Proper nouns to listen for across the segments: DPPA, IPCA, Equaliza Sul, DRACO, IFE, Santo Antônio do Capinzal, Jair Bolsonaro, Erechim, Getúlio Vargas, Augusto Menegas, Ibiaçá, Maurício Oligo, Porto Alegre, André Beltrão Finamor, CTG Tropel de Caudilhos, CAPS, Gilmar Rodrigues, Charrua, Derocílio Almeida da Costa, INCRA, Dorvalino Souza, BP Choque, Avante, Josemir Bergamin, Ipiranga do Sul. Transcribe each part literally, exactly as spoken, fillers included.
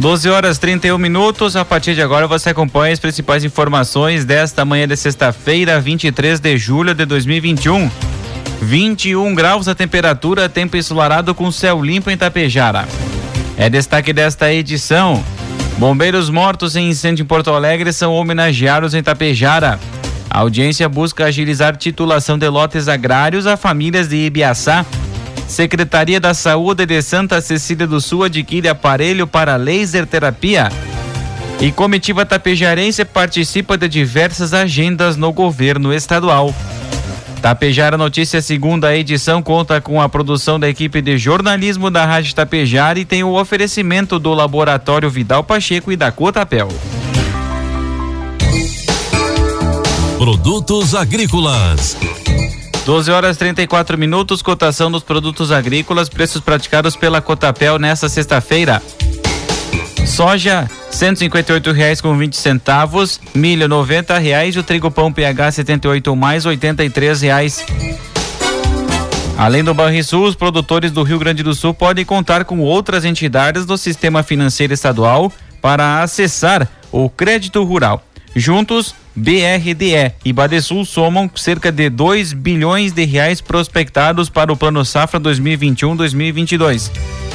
doze horas e trinta e um minutos. A partir de agora você acompanha as principais informações desta manhã de sexta-feira, vinte e três de julho de dois mil e vinte e um. vinte e um graus a temperatura, tempo ensolarado com céu limpo em Tapejara. É destaque desta edição. Bombeiros mortos em incêndio em Porto Alegre são homenageados em Tapejara. A audiência busca agilizar titulação de lotes agrários a famílias de Ibiaçá. Secretaria da Saúde de Santa Cecília do Sul adquire aparelho para laser terapia. E comitiva tapejarense participa de diversas agendas no governo estadual. Tapejara Notícias, segunda edição, conta com a produção da equipe de jornalismo da Rádio Tapejara e tem o oferecimento do Laboratório Vidal Pacheco e da Cotapel. Produtos agrícolas. doze horas e trinta e quatro minutos, cotação dos produtos agrícolas, preços praticados pela Cotapel nesta sexta-feira. Soja, cento e cinquenta e oito reais e vinte centavos, milho, noventa reais, o trigo pão P H setenta e oito mais, oitenta e três reais. Além do Banrisul, os produtores do Rio Grande do Sul podem contar com outras entidades do sistema financeiro estadual para acessar o crédito rural. Juntos, B R D E e Badesul somam cerca de dois bilhões de reais prospectados para o Plano Safra dois mil e vinte e um a dois mil e vinte e dois.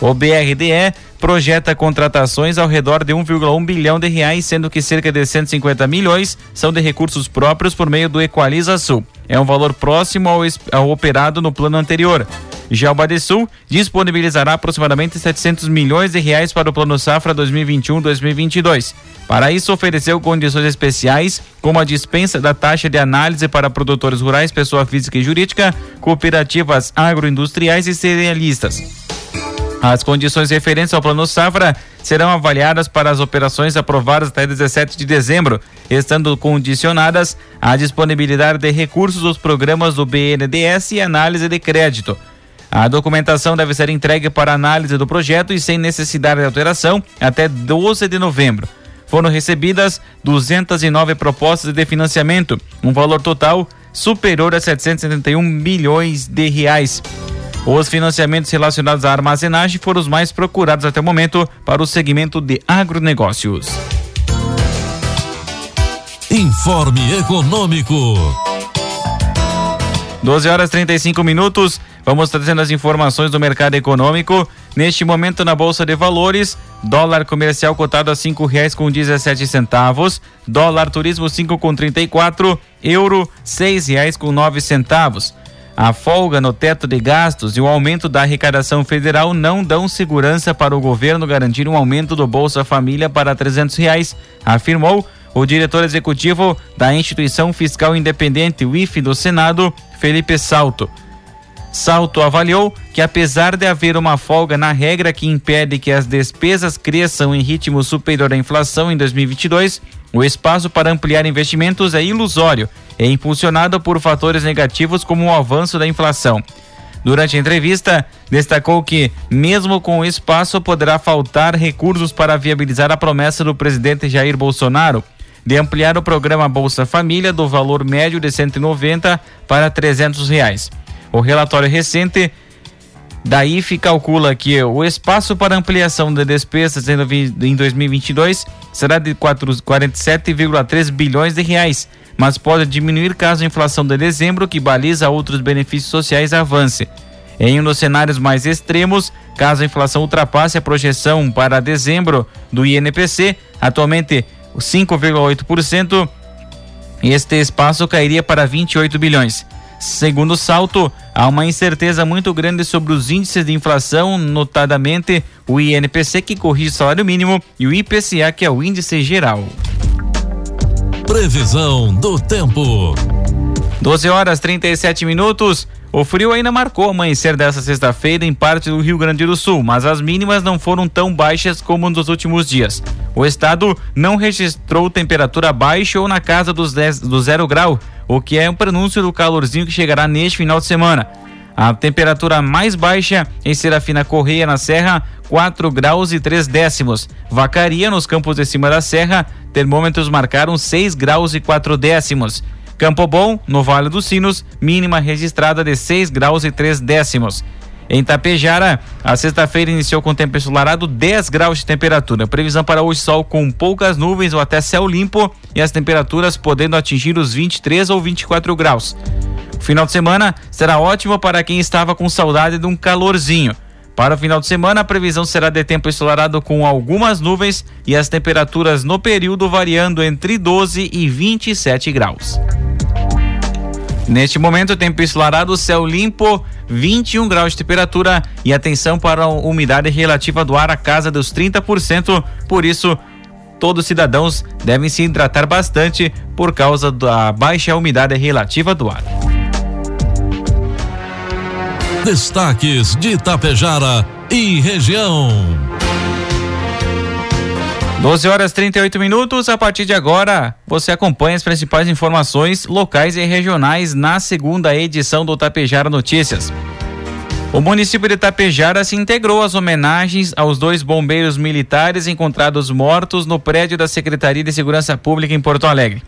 O B R D E projeta contratações ao redor de um vírgula um bilhão de reais, sendo que cerca de cento e cinquenta milhões são de recursos próprios por meio do Equaliza Sul. É um valor próximo ao, ao operado no plano anterior. Já o Badesul disponibilizará aproximadamente setecentos milhões de reais para o Plano Safra dois mil e vinte e um a dois mil e vinte e dois. Para isso, ofereceu condições especiais, como a dispensa da taxa de análise para produtores rurais, pessoa física e jurídica, cooperativas agroindustriais e cerealistas. As condições referentes ao Plano Safra serão avaliadas para as operações aprovadas até dezessete de dezembro, estando condicionadas à disponibilidade de recursos dos programas do B N D E S e análise de crédito. A documentação deve ser entregue para análise do projeto e sem necessidade de alteração até doze de novembro. Foram recebidas duzentas e nove propostas de financiamento, um valor total superior a setecentos e setenta e um milhões de reais. Os financiamentos relacionados à armazenagem foram os mais procurados até o momento para o segmento de agronegócios. Informe Econômico. doze horas e trinta e cinco minutos, vamos trazendo as informações do mercado econômico. Neste momento, na Bolsa de Valores, dólar comercial cotado a cinco reais com dezessete centavos, dólar turismo cinco com trinta e quatro, euro seis reais com nove centavos. A folga no teto de gastos e o aumento da arrecadação federal não dão segurança para o governo garantir um aumento do Bolsa Família para trezentos reais, afirmou o diretor executivo da Instituição Fiscal Independente, o I F E, do Senado, Felipe Salto. Salto avaliou que, apesar de haver uma folga na regra que impede que as despesas cresçam em ritmo superior à inflação em dois mil e vinte e dois, o espaço para ampliar investimentos é ilusório e impulsionado por fatores negativos como o avanço da inflação. Durante a entrevista, destacou que, mesmo com o espaço, poderá faltar recursos para viabilizar a promessa do presidente Jair Bolsonaro de ampliar o programa Bolsa Família do valor médio de cento e noventa reais para trezentos reais. O relatório recente da I F E calcula que o espaço para ampliação de despesas em dois mil e vinte e dois será de quarenta e sete vírgula três bilhões de reais, mas pode diminuir caso a inflação de dezembro, que baliza outros benefícios sociais, avance. Em um dos cenários mais extremos, caso a inflação ultrapasse a projeção para dezembro do I N P C, atualmente cinco vírgula oito por cento, este espaço cairia para vinte e oito bilhões. Segundo Salto, há uma incerteza muito grande sobre os índices de inflação, notadamente o I N P C, que corrige o salário mínimo, e o I P C A, que é o índice geral. Previsão do tempo. doze horas e trinta e sete minutos. O frio ainda marcou o amanhecer desta sexta-feira em parte do Rio Grande do Sul, mas as mínimas não foram tão baixas como nos últimos dias. O estado não registrou temperatura baixa ou na casa dos dez, do zero grau, o que é um prenúncio do calorzinho que chegará neste final de semana. A temperatura mais baixa em Serafina Correia, na Serra, quatro graus e três décimos. Vacaria, nos campos de cima da Serra, termômetros marcaram seis graus e quatro décimos. Campo Bom, no Vale dos Sinos, mínima registrada de seis graus e três décimos. Em Tapejara, a sexta-feira iniciou com tempo ensolarado, dez graus de temperatura. Previsão para hoje, sol com poucas nuvens ou até céu limpo e as temperaturas podendo atingir os vinte e três ou vinte e quatro graus. O final de semana será ótimo para quem estava com saudade de um calorzinho. Para o final de semana, a previsão será de tempo ensolarado com algumas nuvens e as temperaturas no período variando entre doze e vinte e sete graus. Neste momento, tempo ensolarado, céu limpo, vinte e um graus de temperatura e atenção para a umidade relativa do ar à casa dos trinta por cento. Por isso, todos os cidadãos devem se hidratar bastante por causa da baixa umidade relativa do ar. Destaques de Tapejara e região. doze horas e trinta e oito minutos. A partir de agora, você acompanha as principais informações locais e regionais na segunda edição do Tapejara Notícias. O município de Tapejara se integrou às homenagens aos dois bombeiros militares encontrados mortos no prédio da Secretaria de Segurança Pública em Porto Alegre.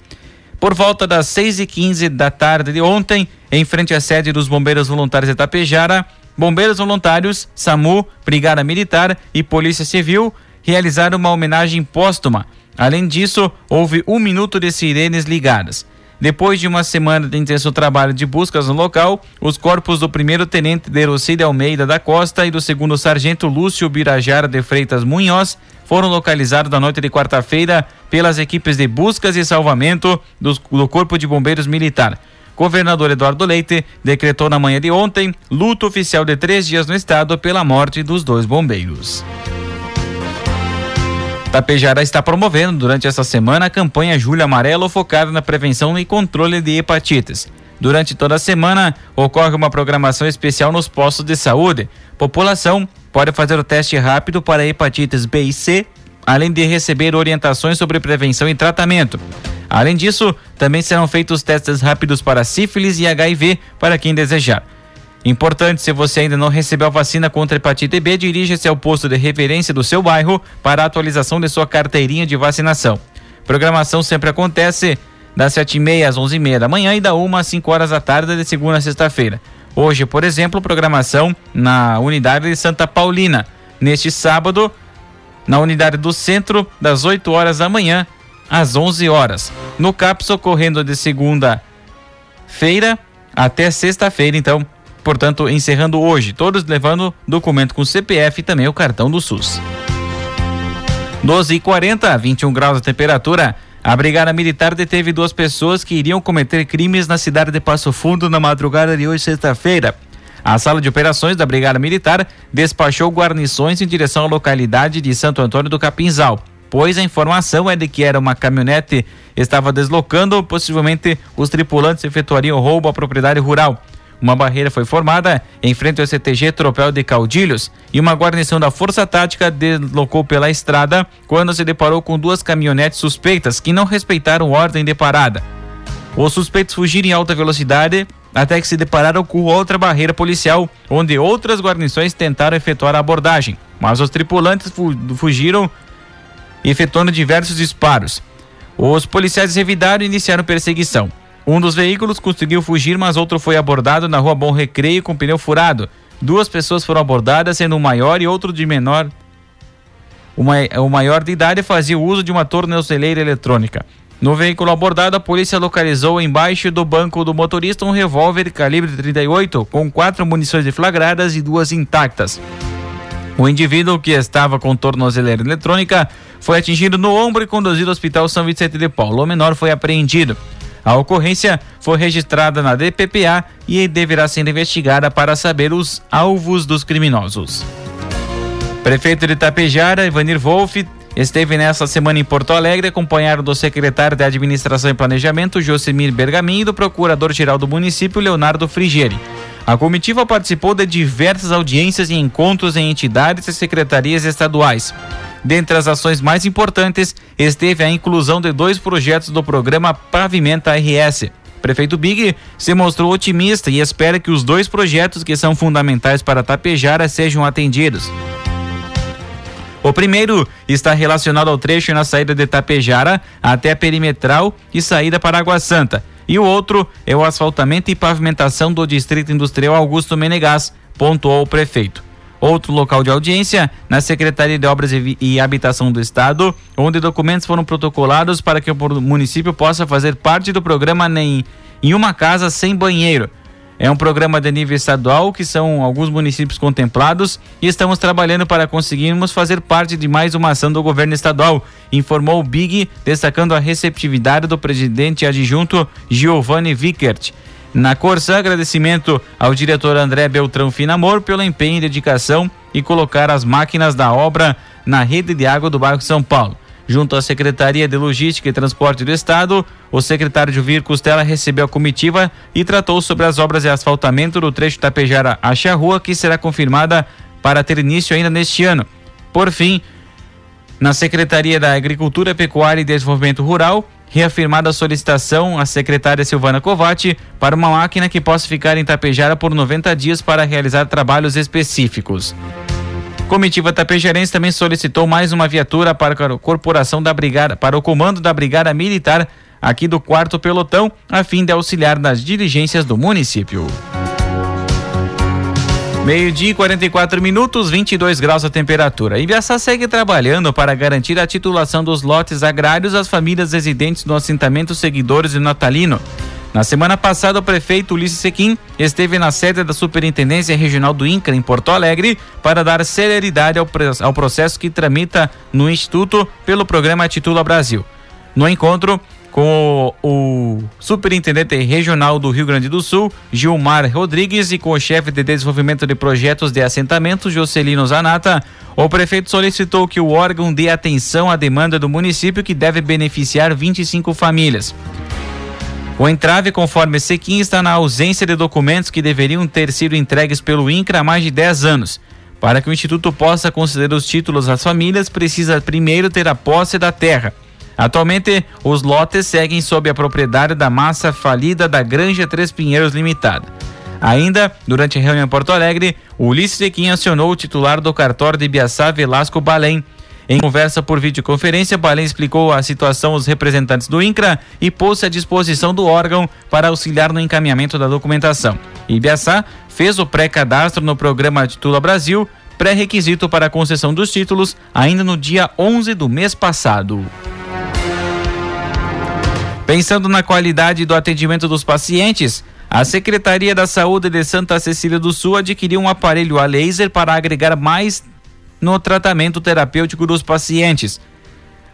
Por volta das seis e quinze da tarde de ontem, em frente à sede dos Bombeiros Voluntários de Tapejara, bombeiros voluntários, SAMU, Brigada Militar e Polícia Civil realizaram uma homenagem póstuma. Além disso, houve um minuto de sirenes ligadas. Depois de uma semana de intenso trabalho de buscas no local, os corpos do primeiro tenente Derocílio Almeida da Costa e do segundo sargento Lúcio Birajara de Freitas Munhoz foram localizados na noite de quarta-feira pelas equipes de buscas e salvamento do, do Corpo de Bombeiros Militar. Governador Eduardo Leite decretou na manhã de ontem luto oficial de três dias no estado pela morte dos dois bombeiros. Tapejara está promovendo durante esta semana a campanha Julho Amarelo focada na prevenção e controle de hepatites. Durante toda a semana, ocorre uma programação especial nos postos de saúde. População pode fazer o teste rápido para hepatites B e C, além de receber orientações sobre prevenção e tratamento. Além disso, também serão feitos testes rápidos para sífilis e H I V para quem desejar. Importante, se você ainda não recebeu a vacina contra hepatite B, dirija-se ao posto de referência do seu bairro para a atualização de sua carteirinha de vacinação. Programação sempre acontece das sete e meia às onze e meia da manhã e da uma às cinco horas da tarde de segunda a sexta-feira. Hoje, por exemplo, programação na unidade de Santa Paulina. Neste sábado, na unidade do centro, das oito horas da manhã às onze horas. No CAPS, ocorrendo de segunda-feira até sexta-feira, então, portanto, encerrando hoje. Todos levando documento com C P F e também o cartão do SUS. doze e quarenta, vinte e um graus de temperatura. A Brigada Militar deteve duas pessoas que iriam cometer crimes na cidade de Passo Fundo na madrugada de hoje, sexta-feira. A Sala de Operações da Brigada Militar despachou guarnições em direção à localidade de Santo Antônio do Capinzal, pois a informação é de que era uma caminhonete estava deslocando, possivelmente os tripulantes efetuariam roubo à propriedade rural. Uma barreira foi formada em frente ao C T G Tropel de Caudilhos e uma guarnição da Força Tática deslocou pela estrada quando se deparou com duas caminhonetes suspeitas que não respeitaram ordem de parada. Os suspeitos fugiram em alta velocidade até que se depararam com outra barreira policial, onde outras guarnições tentaram efetuar a abordagem, mas os tripulantes fugiram efetuando diversos disparos. Os policiais revidaram e iniciaram perseguição. Um dos veículos conseguiu fugir, mas outro foi abordado na rua Bom Recreio com pneu furado. Duas pessoas foram abordadas, sendo um maior e outro de menor. O maior de idade fazia uso de uma tornozeleira eletrônica. No veículo abordado, a polícia localizou embaixo do banco do motorista um revólver calibre trinta e oito, com quatro munições deflagradas e duas intactas. O indivíduo, que estava com tornozeleira eletrônica, foi atingido no ombro e conduzido ao Hospital São Vicente de Paulo. O menor foi apreendido. A ocorrência foi registrada na D P P A e deverá ser investigada para saber os alvos dos criminosos. Prefeito de Tapejara, Ivanir Wolff, esteve nesta semana em Porto Alegre, acompanhado do secretário de Administração e Planejamento, Josemir Bergamin, e do procurador-geral do município, Leonardo Frigieri. A comitiva participou de diversas audiências e encontros em entidades e secretarias estaduais. Dentre as ações mais importantes, esteve a inclusão de dois projetos do programa Pavimenta R S. Prefeito Big se mostrou otimista e espera que os dois projetos que são fundamentais para Tapejara sejam atendidos. O primeiro está relacionado ao trecho na saída de Tapejara até a Perimetral e saída para Água Santa. E o outro é o asfaltamento e pavimentação do Distrito Industrial Augusto Menegas, pontuou o prefeito. Outro local de audiência, na Secretaria de Obras e Habitação do Estado, onde documentos foram protocolados para que o município possa fazer parte do programa em uma casa sem banheiro. É um programa de nível estadual que são alguns municípios contemplados e estamos trabalhando para conseguirmos fazer parte de mais uma ação do governo estadual, informou o B I G, destacando a receptividade do presidente adjunto Giovanni Vickert. Na Corsã, agradecimento ao diretor André Beltrão Finamor pelo empenho e dedicação e colocar as máquinas da obra na rede de água do bairro São Paulo. Junto à Secretaria de Logística e Transporte do Estado, o secretário Juvir Costela recebeu a comitiva e tratou sobre as obras de asfaltamento do trecho Tapejara à Charrua, que será confirmada para ter início ainda neste ano. Por fim, na Secretaria da Agricultura, Pecuária e Desenvolvimento Rural, reafirmada a solicitação à secretária Silvana Covatti para uma máquina que possa ficar em Tapejara por noventa dias para realizar trabalhos específicos. Comitiva tapejarense também solicitou mais uma viatura para a corporação da brigada, para o comando da Brigada Militar aqui do quarto pelotão, a fim de auxiliar nas diligências do município. Meio-dia e quarenta e quatro minutos, vinte e dois graus a temperatura. Ibiaçá segue trabalhando para garantir a titulação dos lotes agrários às famílias residentes no assentamento Seguidores do Natalino. Na semana passada, o prefeito Ulisses Sequim esteve na sede da Superintendência Regional do INCRA, em Porto Alegre, para dar celeridade ao, ao processo que tramita no Instituto pelo programa Titula Brasil. No encontro com o, o Superintendente Regional do Rio Grande do Sul, Gilmar Rodrigues, e com o chefe de desenvolvimento de projetos de assentamento, Jocelino Zanata, o prefeito solicitou que o órgão dê atenção à demanda do município, que deve beneficiar vinte e cinco famílias. O entrave, conforme Sequim, está na ausência de documentos que deveriam ter sido entregues pelo INCRA há mais de dez anos. Para que o Instituto possa conceder os títulos às famílias, precisa primeiro ter a posse da terra. Atualmente, os lotes seguem sob a propriedade da massa falida da Granja Três Pinheiros Limitada. Ainda, durante a reunião em Porto Alegre, Ulisses Sequim acionou o titular do cartório de Ibiaçá, Velasco Balém. Em conversa por videoconferência, Balém explicou a situação aos representantes do INCRA e pôs-se à disposição do órgão para auxiliar no encaminhamento da documentação. Ibiaçá fez o pré-cadastro no programa Titula Brasil, pré-requisito para a concessão dos títulos, ainda no dia onze do mês passado. Pensando na qualidade do atendimento dos pacientes, a Secretaria da Saúde de Santa Cecília do Sul adquiriu um aparelho a laser para agregar mais no tratamento terapêutico dos pacientes.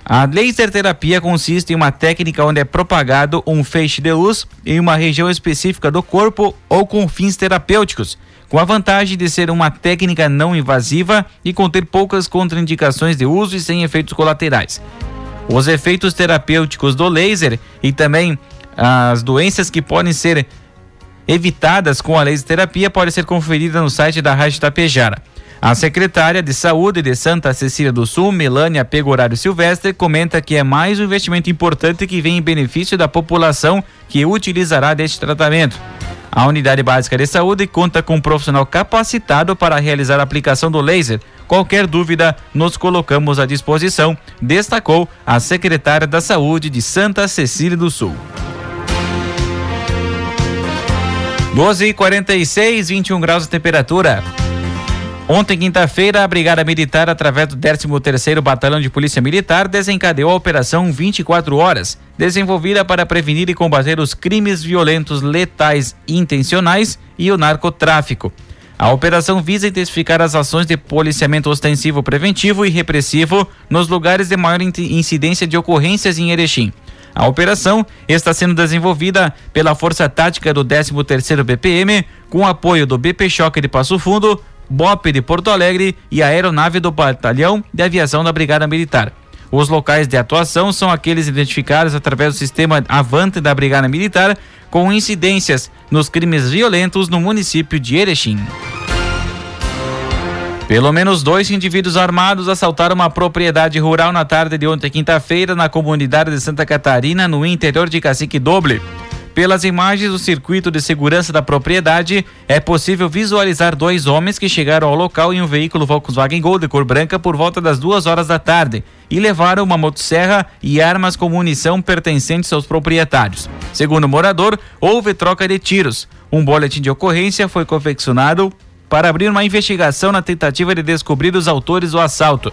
A laser terapia consiste em uma técnica onde é propagado um feixe de luz em uma região específica do corpo ou com fins terapêuticos, com a vantagem de ser uma técnica não invasiva e conter poucas contraindicações de uso e sem efeitos colaterais. Os efeitos terapêuticos do laser e também as doenças que podem ser evitadas com a laser terapia podem ser conferidas no site da Rádio Tapejara. A secretária de Saúde de Santa Cecília do Sul, Melânia Pegorário Silvestre, comenta que é mais um investimento importante que vem em benefício da população que utilizará deste tratamento. A unidade básica de saúde conta com um profissional capacitado para realizar a aplicação do laser. Qualquer dúvida, nos colocamos à disposição, destacou a secretária da Saúde de Santa Cecília do Sul. doze e quarenta e seis, vinte e um graus de temperatura. Ontem, quinta-feira, a Brigada Militar, através do décimo terceiro Batalhão de Polícia Militar, desencadeou a Operação vinte e quatro horas, desenvolvida para prevenir e combater os crimes violentos letais intencionais e o narcotráfico. A operação visa intensificar as ações de policiamento ostensivo preventivo e repressivo nos lugares de maior incidência de ocorrências em Erechim. A operação está sendo desenvolvida pela Força Tática do décimo terceiro B P M, com apoio do B P Choque de Passo Fundo, BOPE de Porto Alegre e a aeronave do Batalhão de Aviação da Brigada Militar. Os locais de atuação são aqueles identificados através do sistema Avante da Brigada Militar, com incidências nos crimes violentos no município de Erechim. Pelo menos dois indivíduos armados assaltaram uma propriedade rural na tarde de ontem, quinta-feira, na comunidade de Santa Catarina, no interior de Cacique Doble. Pelas imagens do circuito de segurança da propriedade, é possível visualizar dois homens que chegaram ao local em um veículo Volkswagen Gol de cor branca por volta das duas horas da tarde e levaram uma motosserra e armas com munição pertencentes aos proprietários. Segundo o morador, houve troca de tiros. Um boletim de ocorrência foi confeccionado para abrir uma investigação na tentativa de descobrir os autores do assalto.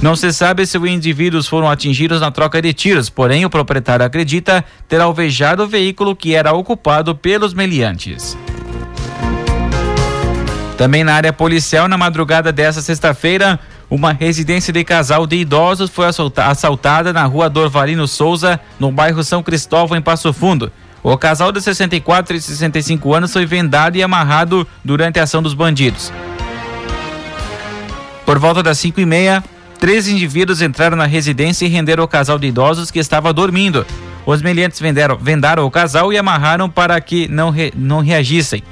Não se sabe se os indivíduos foram atingidos na troca de tiros, porém o proprietário acredita ter alvejado o veículo que era ocupado pelos meliantes. Também na área policial, na madrugada desta sexta-feira, uma residência de casal de idosos foi assaltada na rua Dorvalino Souza, no bairro São Cristóvão, em Passo Fundo. O casal de sessenta e quatro e sessenta e cinco anos foi vendado e amarrado durante a ação dos bandidos. Por volta das cinco e meia, três indivíduos entraram na residência e renderam o casal de idosos que estava dormindo. Os meliantes vendaram, vendaram o casal e amarraram para que não, re, não reagissem.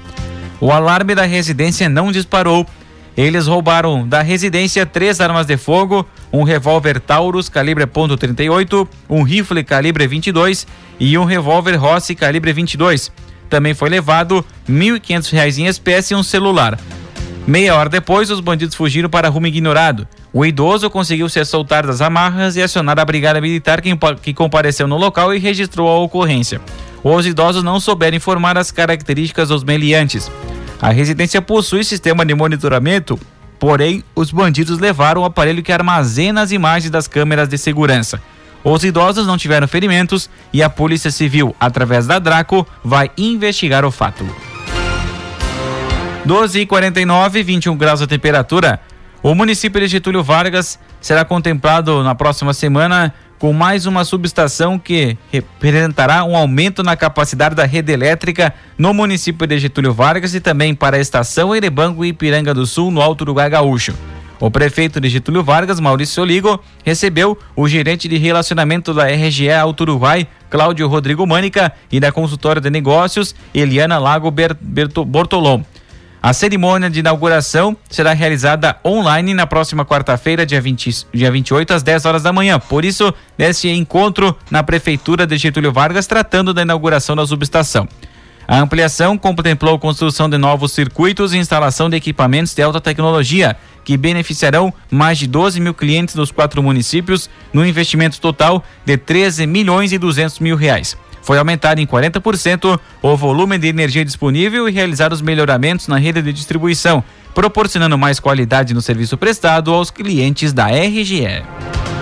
O alarme da residência não disparou. Eles roubaram da residência três armas de fogo, um revólver Taurus calibre ponto trinta e oito, um rifle calibre vinte e dois e um revólver Rossi calibre vinte e dois. Também foi levado mil e quinhentos reais em espécie e um celular. Meia hora depois, os bandidos fugiram para rumo ignorado. O idoso conseguiu se soltar das amarras e acionar a brigada militar que compareceu no local e registrou a ocorrência. Os idosos não souberam informar as características dos meliantes. A residência possui sistema de monitoramento, porém os bandidos levaram o aparelho que armazena as imagens das câmeras de segurança. Os idosos não tiveram ferimentos e a Polícia Civil, através da Draco, vai investigar o fato. doze e quarenta e nove, vinte e um graus a temperatura. O município de Getúlio Vargas será contemplado na próxima semana com mais uma subestação que representará um aumento na capacidade da rede elétrica no município de Getúlio Vargas e também para a estação Erebango e Ipiranga do Sul, no Alto Uruguai Gaúcho. O prefeito de Getúlio Vargas, Maurício Oligo, recebeu o gerente de relacionamento da R G E Alto Uruguai, Cláudio Rodrigo Mânica, e da consultora de negócios, Eliana Lago Bortolom. A cerimônia de inauguração será realizada online na próxima quarta-feira, dia, vinte, dia vinte e oito, às dez horas da manhã. Por isso, desse encontro na Prefeitura de Getúlio Vargas, tratando da inauguração da subestação. A ampliação contemplou a construção de novos circuitos e instalação de equipamentos de alta tecnologia, que beneficiarão mais de doze mil clientes dos quatro municípios, no investimento total de treze milhões e duzentos mil reais. Foi aumentado em quarenta por cento o volume de energia disponível e realizar os melhoramentos na rede de distribuição, proporcionando mais qualidade no serviço prestado aos clientes da R G E.